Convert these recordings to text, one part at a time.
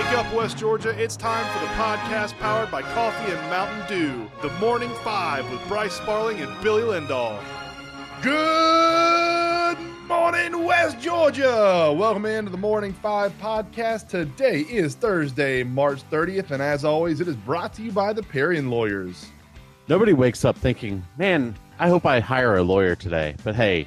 Wake up, West Georgia. It's time for the podcast powered by coffee and Mountain Dew. The Morning Five with Bryce Sparling and Billy Lindahl. Good morning, West Georgia. Welcome into the Morning Five podcast. Today is Thursday, March 30th, and as always, it is brought to you by the Perry and Lawyers. Nobody wakes up thinking, man, I hope I hire a lawyer today. But hey,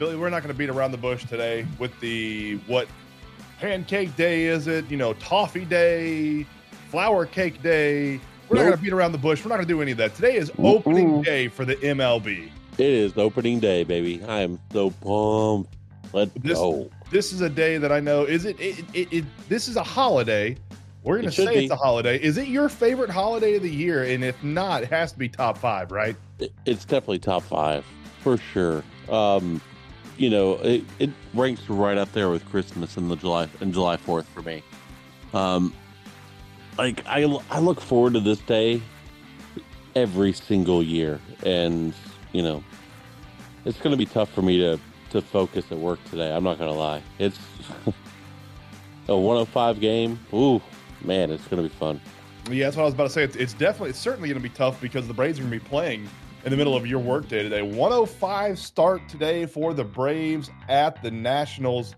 Billy, we're not going to beat around the bush today with the what pancake day is it? You know, toffee day, flour cake day. We're not going to beat around the bush. We're not going to do any of that. Today is opening day for the MLB. It is opening day, baby. I am so pumped. Let's go. This is a day that I know. This is a holiday. We're going to say it's a holiday. Is it your favorite holiday of the year? And if not, it has to be top five, right? It's definitely top five for sure. You know, it ranks right up there with Christmas and July 4th for me. I look forward to this day every single year, and you know, it's going to be tough for me to focus at work today. I'm not going to lie. It's a 105 game. Ooh, man, it's going to be fun. Yeah, that's what I was about to say. It's certainly going to be tough because the Braves are going to be playing in the middle of your work day today. 105 start today for the Braves at the Nationals.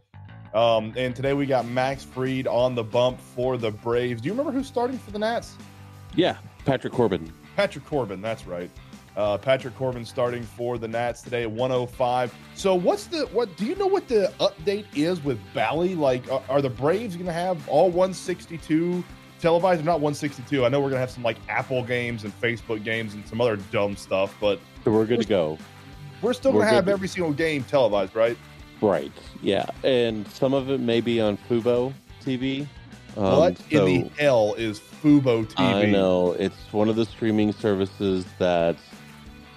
And today we got Max Fried on the bump for the Braves. Do you remember who's starting for the Nats? Yeah, Patrick Corbin. Patrick Corbin, that's right. Patrick Corbin starting for the Nats today, 105. So do you know what the update is with Bally? Like, are the Braves going to have all 162 televised, or not 162? I know we're going to have some like Apple games and Facebook games and some other dumb stuff, but we're good to go. We're still going to have every single game televised, right? Right. Yeah. And some of it may be on Fubo TV. What in the hell is Fubo TV? I know. It's one of the streaming services that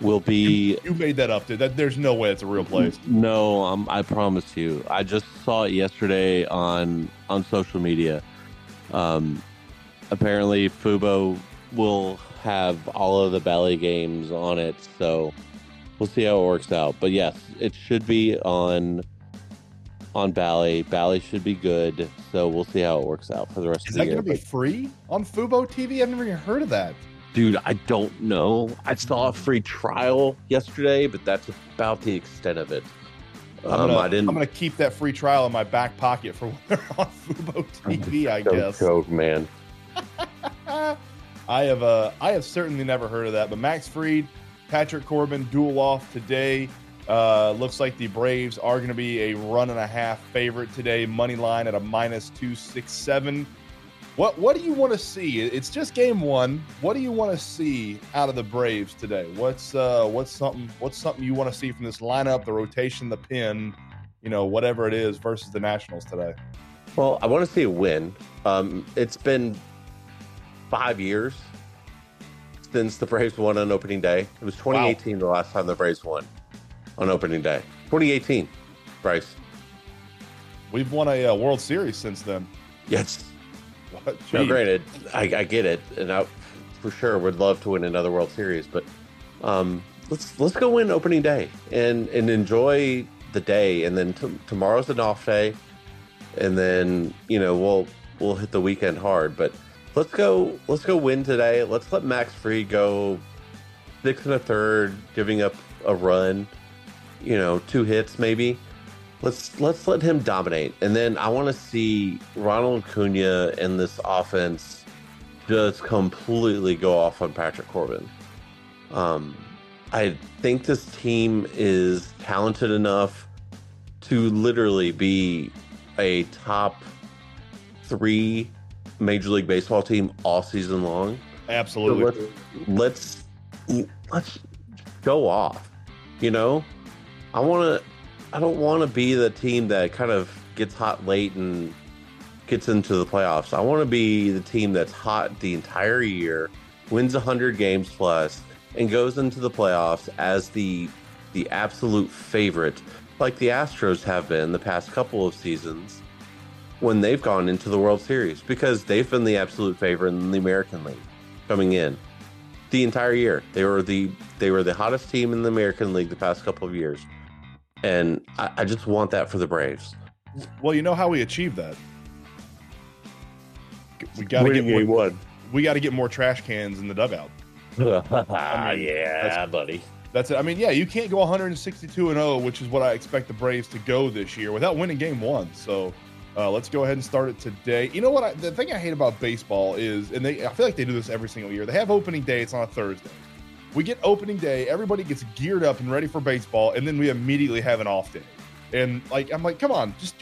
will be. You made that up, dude. There's no way it's a real place. No, I promise you. I just saw it yesterday on social media. Apparently, Fubo will have all of the Bally games on it, so we'll see how it works out. But yes, it should be on Bally. Bally should be good, so we'll see how it works out for the rest of the year. Is that going to be free on Fubo TV? I've never even heard of that. Dude, I don't know. I saw a free trial yesterday, but that's about the extent of it. I'm going to keep that free trial in my back pocket for when they're on Fubo TV, I guess. Code, man. I have certainly never heard of that, but Max Fried, Patrick Corbin duel off today. Looks like the Braves are going to be a 1.5 favorite today. Money line at a -267. What do you want to see? It's just game one. What do you want to see out of the Braves today? What's something you want to see from this lineup, the rotation, the pin, you know, whatever it is versus the Nationals today? Well, I want to see a win. It's been 5 years since the Braves won on opening day. It was 2018 the last time the Braves won on opening day. 2018, Bryce. We've won a World Series since then. Yes. What? Now, granted, I get it, and I for sure would love to win another World Series, but let's go win opening day and enjoy the day, and then tomorrow's an off day, and then you know we'll hit the weekend hard, but. Let's go win today. Let's let Max Fried go 6 1/3, giving up a run, you know, 2 hits maybe. Let's let him dominate. And then I want to see Ronald Acuña and this offense just completely go off on Patrick Corbin. I think this team is talented enough to literally be a top 3 Major League Baseball team all season long. Absolutely. So let's go off. You know, I don't want to be the team that kind of gets hot late and gets into the playoffs. I want to be the team that's hot the entire year, wins 100 games plus, and goes into the playoffs as the absolute favorite, like the Astros have been the past couple of seasons when they've gone into the World Series, because they've been the absolute favorite in the American League coming in the entire year. They were the hottest team in the American League the past couple of years. And I just want that for the Braves. Well, you know how we achieve that? We got to get more trash cans in the dugout. I mean, buddy. That's it. I mean, yeah, you can't go 162-0, which is what I expect the Braves to go this year, without winning game one. So let's go ahead and start it today. You know what? The thing I hate about baseball is, and I feel like they do this every single year, they have opening day. It's on a Thursday. We get opening day. Everybody gets geared up and ready for baseball, and then we immediately have an off day. And I'm like, come on, just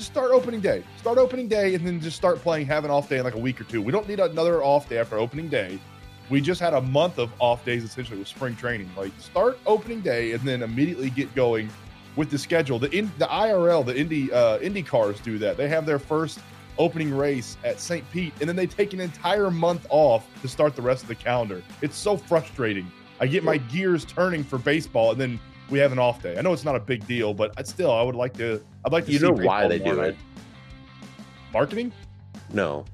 start opening day. Start opening day and then just start playing, have an off day in like a week or two. We don't need another off day after opening day. We just had a month of off days essentially with spring training. Like, start opening day and then immediately get going with the schedule. The IRL, the IndyCars do that. They have their first opening race at St. Pete, and then they take an entire month off to start the rest of the calendar. It's so frustrating. I get my gears turning for baseball, and then we have an off day. I know it's not a big deal, but I would like to. I'd like to. You see know why they do it? Marketing? No,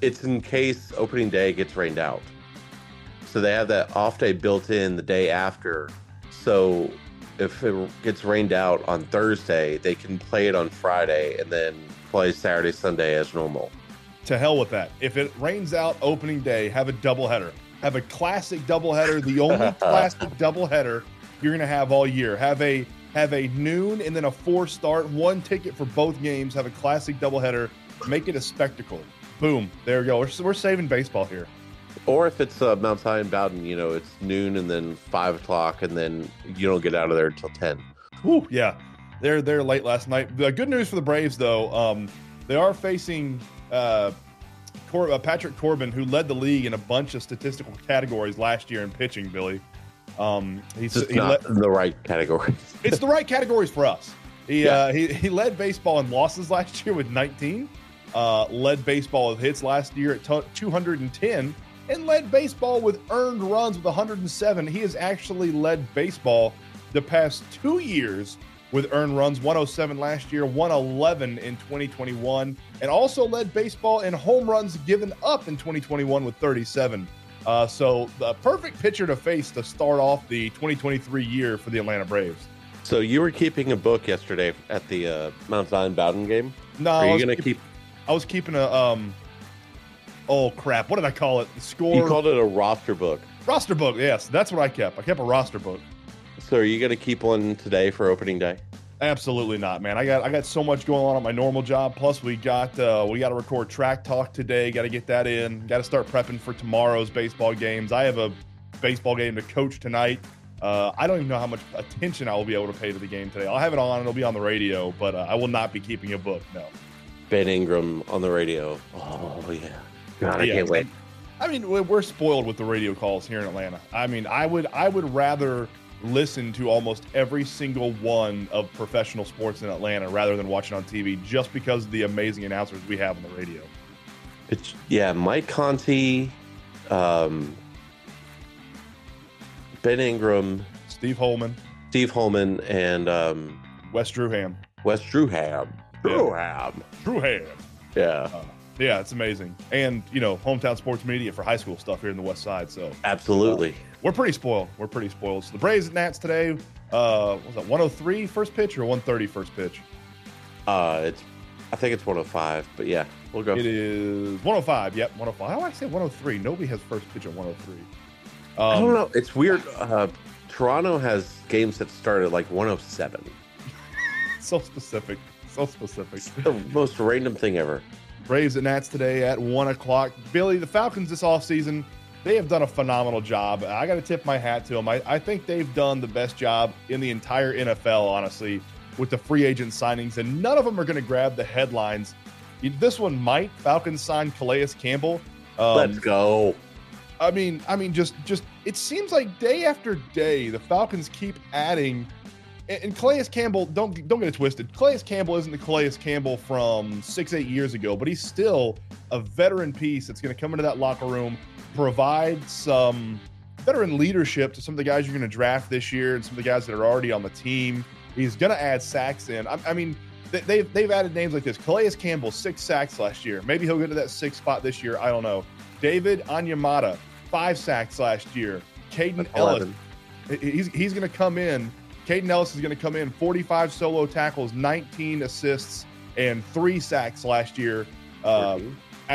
it's in case opening day gets rained out. So they have that off day built in the day after. So if it gets rained out on Thursday, they can play it on Friday and then play Saturday, Sunday as normal. To hell with that. If it rains out opening day, have a doubleheader. Have a classic doubleheader, the only classic doubleheader you're going to have all year. Have a noon and then a 4 start, one ticket for both games. Have a classic doubleheader. Make it a spectacle. Boom. There we go. We're saving baseball here. Or if it's Mount Zion, Bowden, it's noon and then 5 o'clock, and then you don't get out of there until 10. Ooh, yeah. They're there late last night. The good news for the Braves, though, they are facing Patrick Corbin, who led the league in a bunch of statistical categories last year in pitching, Billy. The right categories. It's the right categories for us. He led baseball in losses last year with 19, led baseball with hits last year at 210, and led baseball with earned runs with 107. He has actually led baseball the past 2 years with earned runs, 107 last year, 111 in 2021, and also led baseball in home runs given up in 2021 with 37. So the perfect pitcher to face to start off the 2023 year for the Atlanta Braves. So you were keeping a book yesterday at the Mount Zion Bowden game? No, are you going to keep? I was keeping a oh crap! What did I call it? The score. You called it a roster book. Roster book, yes, that's what I kept. I kept a roster book. So are you going to keep one today for opening day? Absolutely not, man. I got so much going on at my normal job. Plus, we got to record Track Talk today. Got to get that in. Got to start prepping for tomorrow's baseball games. I have a baseball game to coach tonight. I don't even know how much attention I will be able to pay to the game today. I'll have it on. It'll be on the radio, but I will not be keeping a book, no. Ben Ingram on the radio. Oh, yeah. God, I can't wait. I mean, we're spoiled with the radio calls here in Atlanta. I mean, I would rather listen to almost every single one of professional sports in Atlanta rather than watching on TV, just because of the amazing announcers we have on the radio. Mike Conti, Ben Ingram, Steve Holman, and Wes Durham. Yeah. Yeah, it's amazing. And, hometown sports media for high school stuff here in the West Side. So absolutely. We're pretty spoiled. So the Braves and Nats today, what was that, 103 first pitch or 130 first pitch? I think it's 105, but yeah, we'll go. It is 105, yep, 105. How do I say 103? Nobody has first pitch at 103. I don't know. It's weird. Toronto has games that start at like 107. So specific. It's the most random thing ever. Braves and Nats today at 1 o'clock. Billy, the Falcons this offseason, they have done a phenomenal job. I got to tip my hat to them. I think they've done the best job in the entire NFL, honestly, with the free agent signings, and none of them are going to grab the headlines. This one might. Falcons sign Calais Campbell. Let's go. I mean, just it seems like day after day, the Falcons keep adding And Calais Campbell, don't get it twisted. Calais Campbell isn't the Calais Campbell from 6-8 years ago, but he's still a veteran piece that's going to come into that locker room, provide some veteran leadership to some of the guys you're going to draft this year and some of the guys that are already on the team. He's going to add sacks in. I mean, they've added names like this. Calais Campbell, 6 sacks last year. Maybe he'll get to that 6th spot this year. I don't know. David Onyemata, 5 sacks last year. Kaden Elliss, he's going to come in. Kaden Elliss is going to come in, 45 solo tackles, 19 assists, and 3 sacks last year at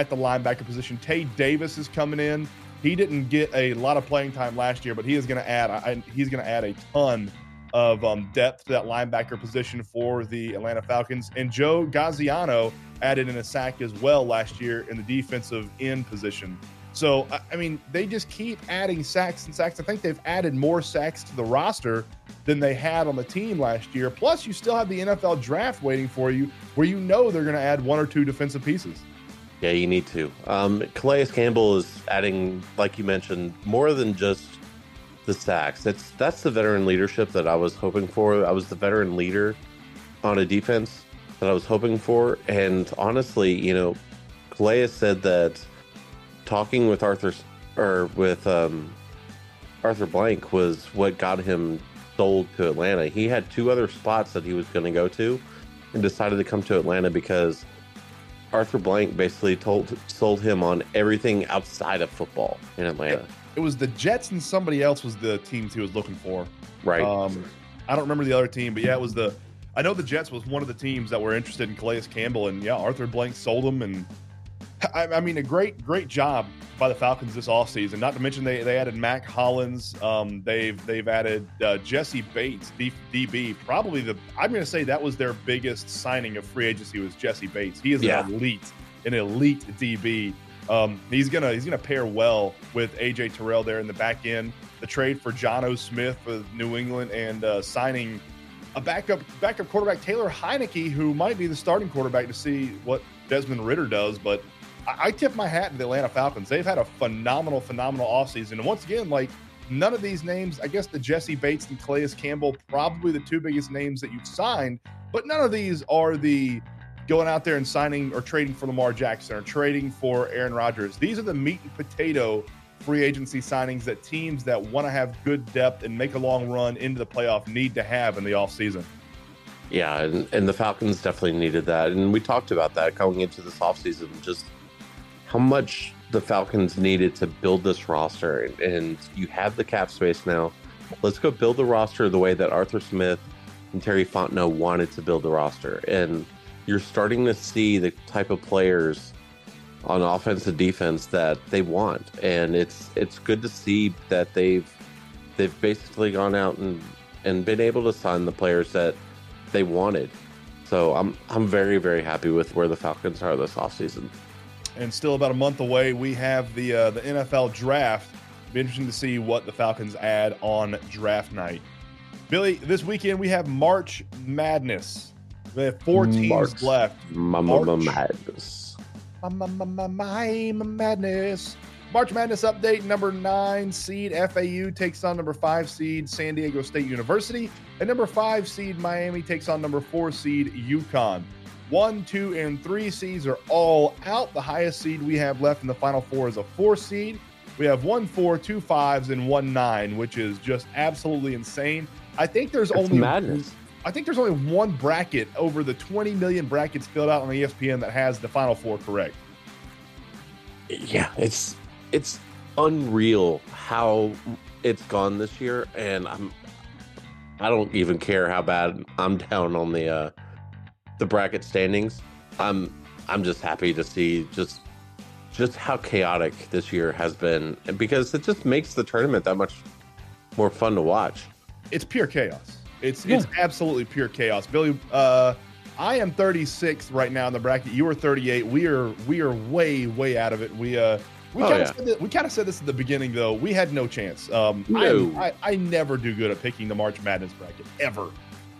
the linebacker position. Tate Davis is coming in. He didn't get a lot of playing time last year, but he is going to add. He's going to add a ton of depth to that linebacker position for the Atlanta Falcons. And Joe Gaziano added in a sack as well last year in the defensive end position. So, I mean, they just keep adding sacks and sacks. I think they've added more sacks to the roster than they had on the team last year. Plus, you still have the NFL draft waiting for you where you know they're going to add one or two defensive pieces. Yeah, you need to. Calais Campbell is adding, like you mentioned, more than just the sacks. That's the veteran leadership that I was hoping for. I was the veteran leader on a defense that I was hoping for. And honestly, you know, Calais said that talking with Arthur Blank was what got him sold to Atlanta. He had 2 other spots that he was going to go to and decided to come to Atlanta because Arthur Blank basically sold him on everything outside of football in Atlanta. It was the Jets and somebody else was the teams he was looking for. Right. I don't remember the other team, but yeah, it was I know the Jets was one of the teams that were interested in Calais Campbell, and yeah, Arthur Blank sold him. And I mean, a great job by the Falcons this offseason. Not to mention they added Mac Hollins. They've added Jesse Bates, DB. Probably I'm going to say that was their biggest signing of free agency was Jesse Bates. He is an elite DB. He's gonna pair well with AJ Terrell there in the back end. The trade for Jonnu Smith for New England and signing a backup quarterback, Taylor Heineke, who might be the starting quarterback, to see what Desmond Ridder does. But I tip my hat to the Atlanta Falcons. They've had a phenomenal offseason. And once again, like none of these names, I guess the Jesse Bates and Calais Campbell, probably the 2 biggest names that you've signed, but none of these are the going out there and signing or trading for Lamar Jackson or trading for Aaron Rodgers. These are the meat and potato free agency signings that teams that want to have good depth and make a long run into the playoff need to have in the offseason. Yeah, and the Falcons definitely needed that. And we talked about that going into this offseason, just how much the Falcons needed to build this roster. And you have the cap space now. Let's go build the roster the way that Arthur Smith and Terry Fontenot wanted to build the roster. And you're starting to see the type of players on offense and defense that they want. And it's good to see that they've basically gone out and been able to sign the players that they wanted. So I'm very, very happy with where the Falcons are this offseason. And still about a month away, we have the NFL draft. It'll be interesting to see what the Falcons add on draft night. Billy, this weekend we have March Madness. They have 4 teams left. Madness. Madness. March Madness update. Number 9 seed FAU takes on number 5 seed San Diego State University, and number 5 seed Miami takes on number 4 seed UConn. 1, 2, and 3 seeds are all out. The highest seed we have left in the Final Four is a 4 seed. We have 1-4, 2-5s, and 1-9, which is just absolutely insane. I think there's That's only madness. I think there's only one bracket over the 20 million brackets filled out on ESPN that has the Final Four correct. Yeah, it's unreal how it's gone this year, and I don't even care how bad I'm down on the bracket standings. I'm just happy to see just how chaotic this year has been, because it just makes the tournament that much more fun to watch. It's pure chaos. It's absolutely pure chaos. Billy, I am 36th right now in the bracket. You are 38. We are way out of it. We kind of said this at the beginning, though. We had no chance. No. I never do good at picking the March Madness bracket, ever.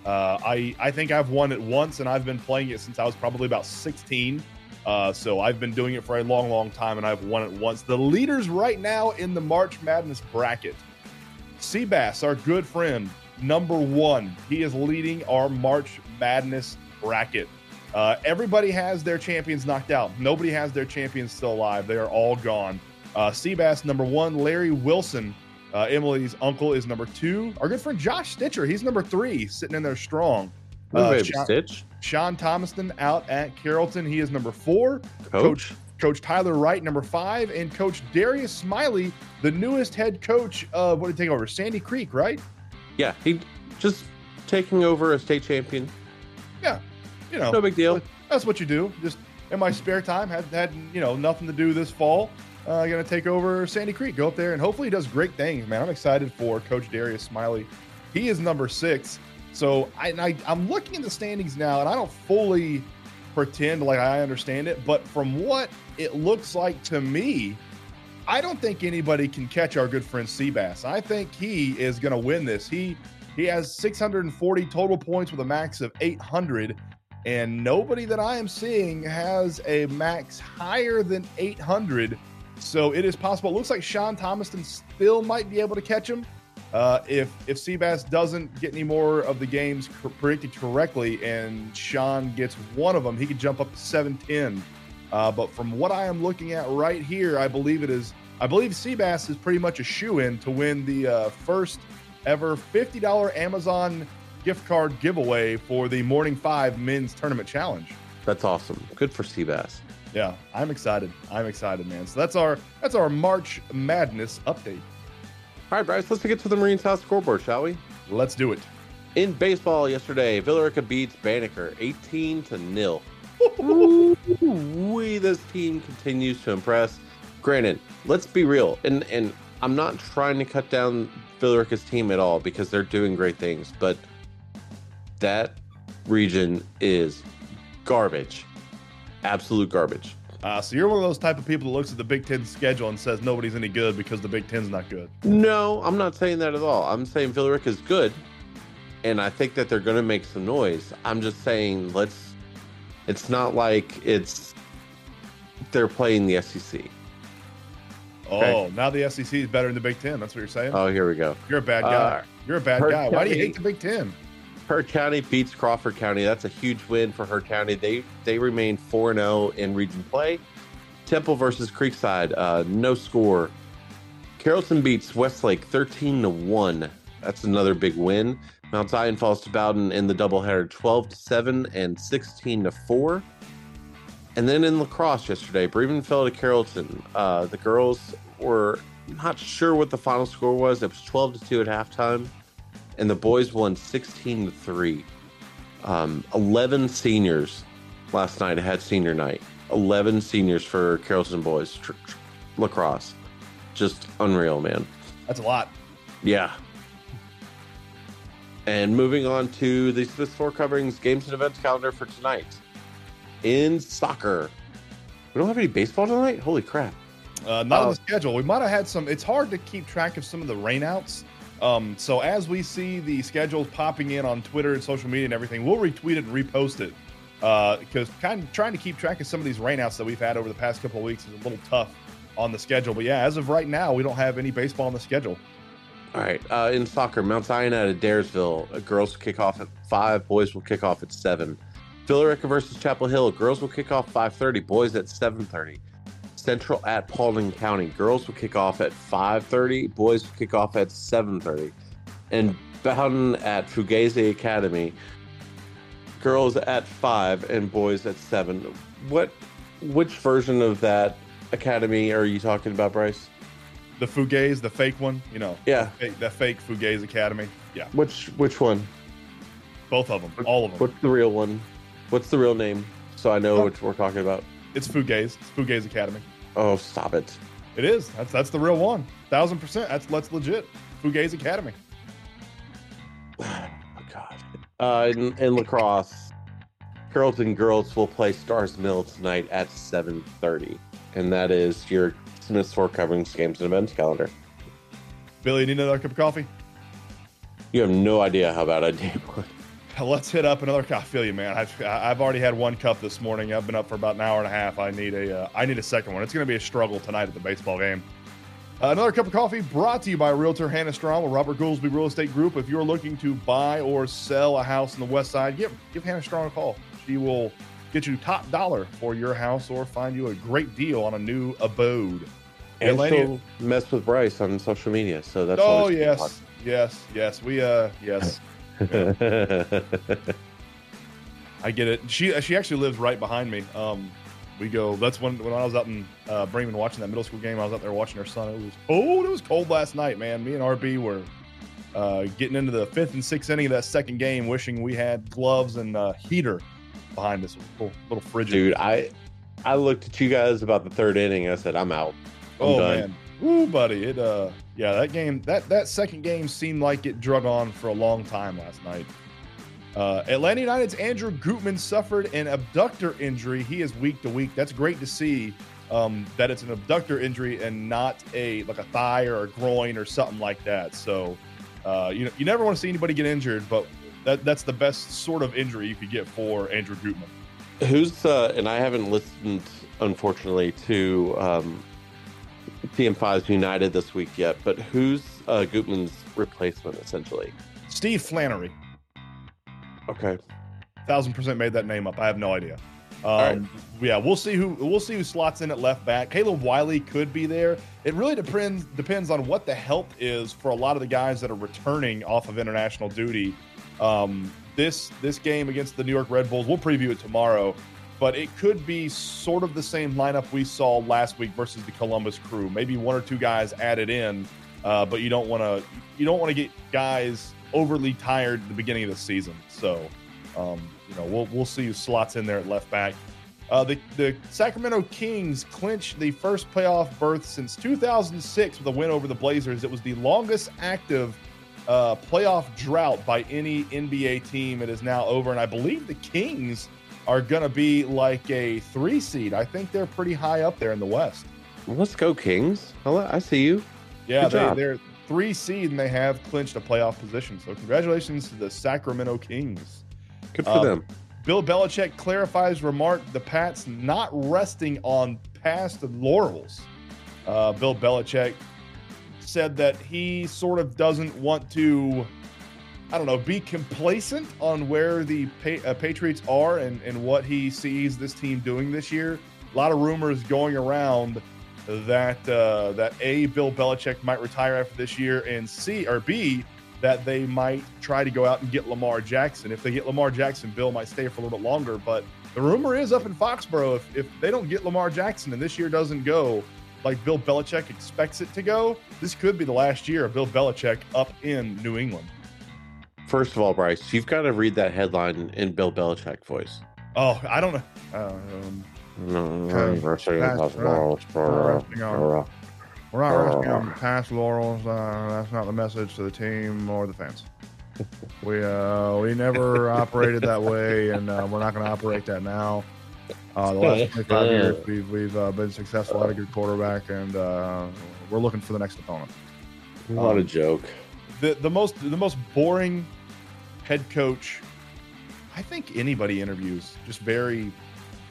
I think I've won it once, and I've been playing it since I was probably about 16. So I've been doing it for a long time, and I've won it once. The leaders right now in the March Madness bracket, Seabass, our good friend, #1. He is leading our March Madness bracket. Everybody has their champions knocked out. Nobody has their champions still alive. They are all gone. Seabass, #1. Larry Wilson, Emily's uncle, is #2. Our good friend Josh Stitcher, he's #3, sitting in there strong. Sean Thomaston out at Carrollton, he is #4. Coach Tyler Wright, #5. And Coach Darius Smiley, the newest head coach of, what did he take over? Sandy Creek, right? Yeah, he just taking over a state champion. Yeah. You know, no big deal. That's what you do. Just in my spare time, had nothing to do this fall. Going to take over Sandy Creek, go up there, and hopefully he does great things, man. I'm excited for Coach Darius Smiley. He is #6. So I'm looking at the standings now, and I don't fully pretend like I understand it, but from what it looks like to me, I don't think anybody can catch our good friend Seabass. I think he is going to win this. He has 640 total points with a max of 800. And nobody that I am seeing has a max higher than 800. So it is possible. It looks like Sean Thomaston still might be able to catch him. If Seabass doesn't get any more of the games predicted correctly and Sean gets one of them, he could jump up to 710. But from what I am looking at right here, I believe Seabass is pretty much a shoe-in to win the first ever $50 Amazon gift card giveaway for the Morning Five Men's Tournament Challenge. That's awesome. Good for Seabass. Yeah, I'm excited, man. So that's our March Madness update. All right, Bryce, let's get to the Marines House scoreboard, shall we? Let's do it. In baseball yesterday, Villa Rica beats Banneker 18-0. This team continues to impress. Granted, let's be real, and I'm not trying to cut down Villa Rica's team at all because they're doing great things, but that region is garbage. Absolute garbage. So you're one of those type of people that looks at the Big Ten schedule and says nobody's any good because the Big Ten's not good. No, I'm not saying that at all. I'm saying Villa Rica is good, and I think that they're going to make some noise. I'm just saying it's not like they're playing the SEC. Okay? Oh, now the SEC is better than the Big Ten. That's what you're saying? Oh, here we go. You're a bad guy. County. Why do you hate the Big Ten? Her County beats Crawford County. That's a huge win for Her County. They remain 4-0 in region play. Temple versus Creekside, no score. Carrollton beats Westlake 13-1. That's another big win. Mount Zion falls to Bowden in the doubleheader 12-7 and 16-4. And then in lacrosse yesterday, Bremen fell to Carrollton. The girls were not sure what the final score was. It was 12-2 at halftime. And the boys won 16-3. 11 seniors last night had senior night. 11 seniors for Carrollton boys lacrosse. Just unreal, man. That's a lot. Yeah. And moving on to the Swiss 4 coverings games and events calendar for tonight. In soccer, we don't have any baseball tonight. Holy crap! Not on the schedule. We might have had some. It's hard to keep track of some of the rainouts. So as we see the schedules popping in on Twitter and social media and everything, we'll retweet it and repost it because kind of trying to keep track of some of these rainouts that we've had over the past couple of weeks is a little tough on the schedule. But yeah, as of right now, we don't have any baseball on the schedule. All right. In soccer, Mount Zion at Adairsville. Girls kick off at 5:00. Boys will kick off at 7:00. Villa Rica versus Chapel Hill. Girls will kick off 5:30. Boys at 7:30. Central at Paulding County. Girls will kick off at 5:30. Boys will kick off at 7:30. And Bowden at Fugazi Academy. Girls at 5:00 and boys at 7:00. Which version of that academy are you talking about, Bryce? The Fugazi, the fake one, you know. Yeah. The fake Fugazi Academy. Yeah. Which one? Both of them. All of them. What's the real one? What's the real name? So I know what we're talking about. It's Fugazi. It's Fugazi Academy. Oh, stop it. It is. That's the real one. 1000%. That's legit. Fugazi Academy. Oh, God. In lacrosse, Carrollton girls will play Stars Mill tonight at 7:30. And that is your Smith's 4 coverings games and events calendar. Billy, need another cup of coffee? You have no idea how bad I did one. Let's hit up another cup. I feel you, man. I've already had one cup this morning. I've been up for about an hour and a half. I need a second one. It's going to be a struggle tonight at the baseball game. Another cup of coffee brought to you by Realtor Hannah Strawn with Robert Goolsby Real Estate Group. If you're looking to buy or sell a house in the West Side, give Hannah Strawn a call. She will get you top dollar for your house or find you a great deal on a new abode. And she'll mess with Bryce on social media. So that's yes. We yeah. I get it. She actually lives right behind me. We go. That's when I was out in Bremen watching that middle school game. I was out there watching her son. It was cold last night, man. Me and RB were getting into the fifth and sixth inning of that second game, wishing we had gloves and heater behind us. Little frigid. Dude, I looked at you guys about the third inning. I said, I'm out. I'm done. Man, ooh, buddy. It that game. That second game seemed like it drug on for a long time last night. Atlanta United's Andrew Gutman suffered an abductor injury. He is week to week. That's great to see that it's an abductor injury and not a thigh or a groin or something like that. So, you never want to see anybody get injured, but that's the best sort of injury you could get for Andrew Gutman. Who's and I haven't listened, unfortunately, to TM5's United this week yet, but who's Gutman's replacement, essentially? Steve Flannery. Okay, 1,000% made that name up. I have no idea. Right. Yeah, we'll see who slots in at left back. Caleb Wiley could be there. It really depends on what the help is for a lot of the guys that are returning off of international duty. This game against the New York Red Bulls, we'll preview it tomorrow, but it could be sort of the same lineup we saw last week versus the Columbus Crew. Maybe one or two guys added in, but you don't want to get guys overly tired at the beginning of the season. So, we'll see who slots in there at left back. The Sacramento Kings clinched the first playoff berth since 2006 with a win over the Blazers. It was the longest active playoff drought by any NBA team. It is now over, and I believe the Kings are going to be like a 3 seed. I think they're pretty high up there in the West. Well, let's go, Kings. I see you. Yeah, they're 3 seed, and they have clinched a playoff position. So congratulations to the Sacramento Kings. Good for them. Bill Belichick clarifies remark, the Pats not resting on past laurels. Bill Belichick said that he sort of doesn't want to, be complacent on where the Patriots are and what he sees this team doing this year. A lot of rumors going around that A, Bill Belichick might retire after this year, and C, or B, that they might try to go out and get Lamar Jackson. If they get Lamar Jackson, Bill might stay for a little bit longer. But the rumor is up in Foxborough, if they don't get Lamar Jackson and this year doesn't go like Bill Belichick expects it to go, this could be the last year of Bill Belichick up in New England. First of all, Bryce, you've got to read that headline in Bill Belichick voice. Oh, I don't know. No, we're not resting on past laurels. That's not the message to the team or the fans. We never operated that way, and we're not going to operate that now. The last 25 years, we've been successful at a good quarterback, and we're looking for the next opponent. What a joke! The most boring head coach I think anybody interviews. Just very,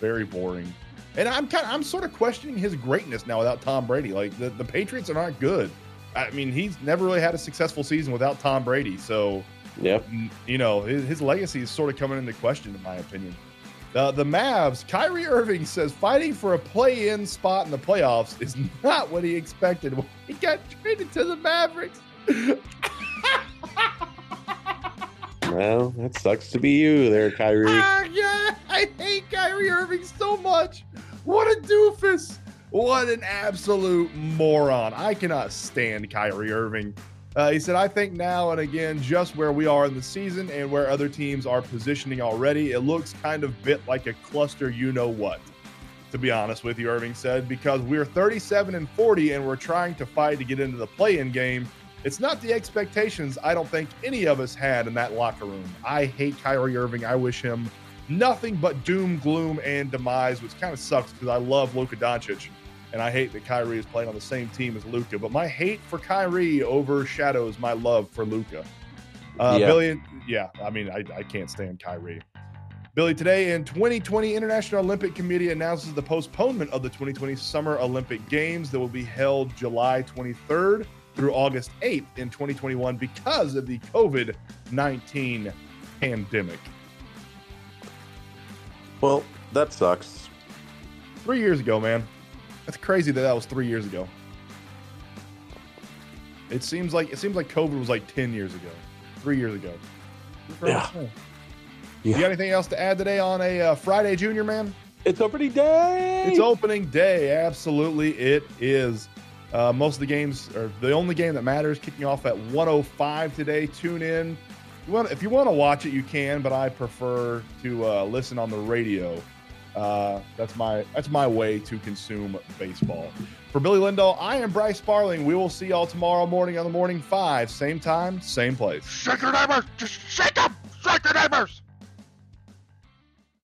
very boring. And I'm sort of questioning his greatness now without Tom Brady. Like, the Patriots are not good. I mean, he's never really had a successful season without Tom Brady. So, yep. His legacy is sort of coming into question, in my opinion. The Mavs, Kyrie Irving says fighting for a play-in spot in the playoffs is not what he expected when he got traded to the Mavericks. Well, that sucks to be you there, Kyrie. I hate Kyrie Irving so much. What a doofus. What an absolute moron. I cannot stand Kyrie Irving. He said, I think now and again, just where we are in the season and where other teams are positioning already, it looks kind of bit like a cluster you-know-what, to be honest with you, Irving said, because we're 37-40 and we're trying to fight to get into the play-in game. It's not the expectations I don't think any of us had in that locker room. I hate Kyrie Irving. I wish him nothing but doom, gloom, and demise, which kind of sucks because I love Luka Doncic, and I hate that Kyrie is playing on the same team as Luka. But my hate for Kyrie overshadows my love for Luka. Yeah. I can't stand Kyrie. Billy, today in 2020, International Olympic Committee announces the postponement of the 2020 Summer Olympic Games that will be held July 23rd through August 8th in 2021 because of the COVID-19 pandemic. Well, that sucks. 3 years ago, man. That's crazy that was 3 years ago. It seems like COVID was like 10 years ago, 3 years ago. Yeah. Yeah. You got anything else to add today on a Friday, Junior Man? It's opening day. It's opening day. Absolutely, it is. Most of the games, or the only game that matters, kicking off at 1:05 today. Tune in. If you want to watch it, you can, but I prefer to listen on the radio. That's my way to consume baseball. For Billy Lindahl, I am Bryce Sparling. We will see y'all tomorrow morning on The Morning Five. Same time, same place. Shake your neighbors. Just shake them. Shake your neighbors.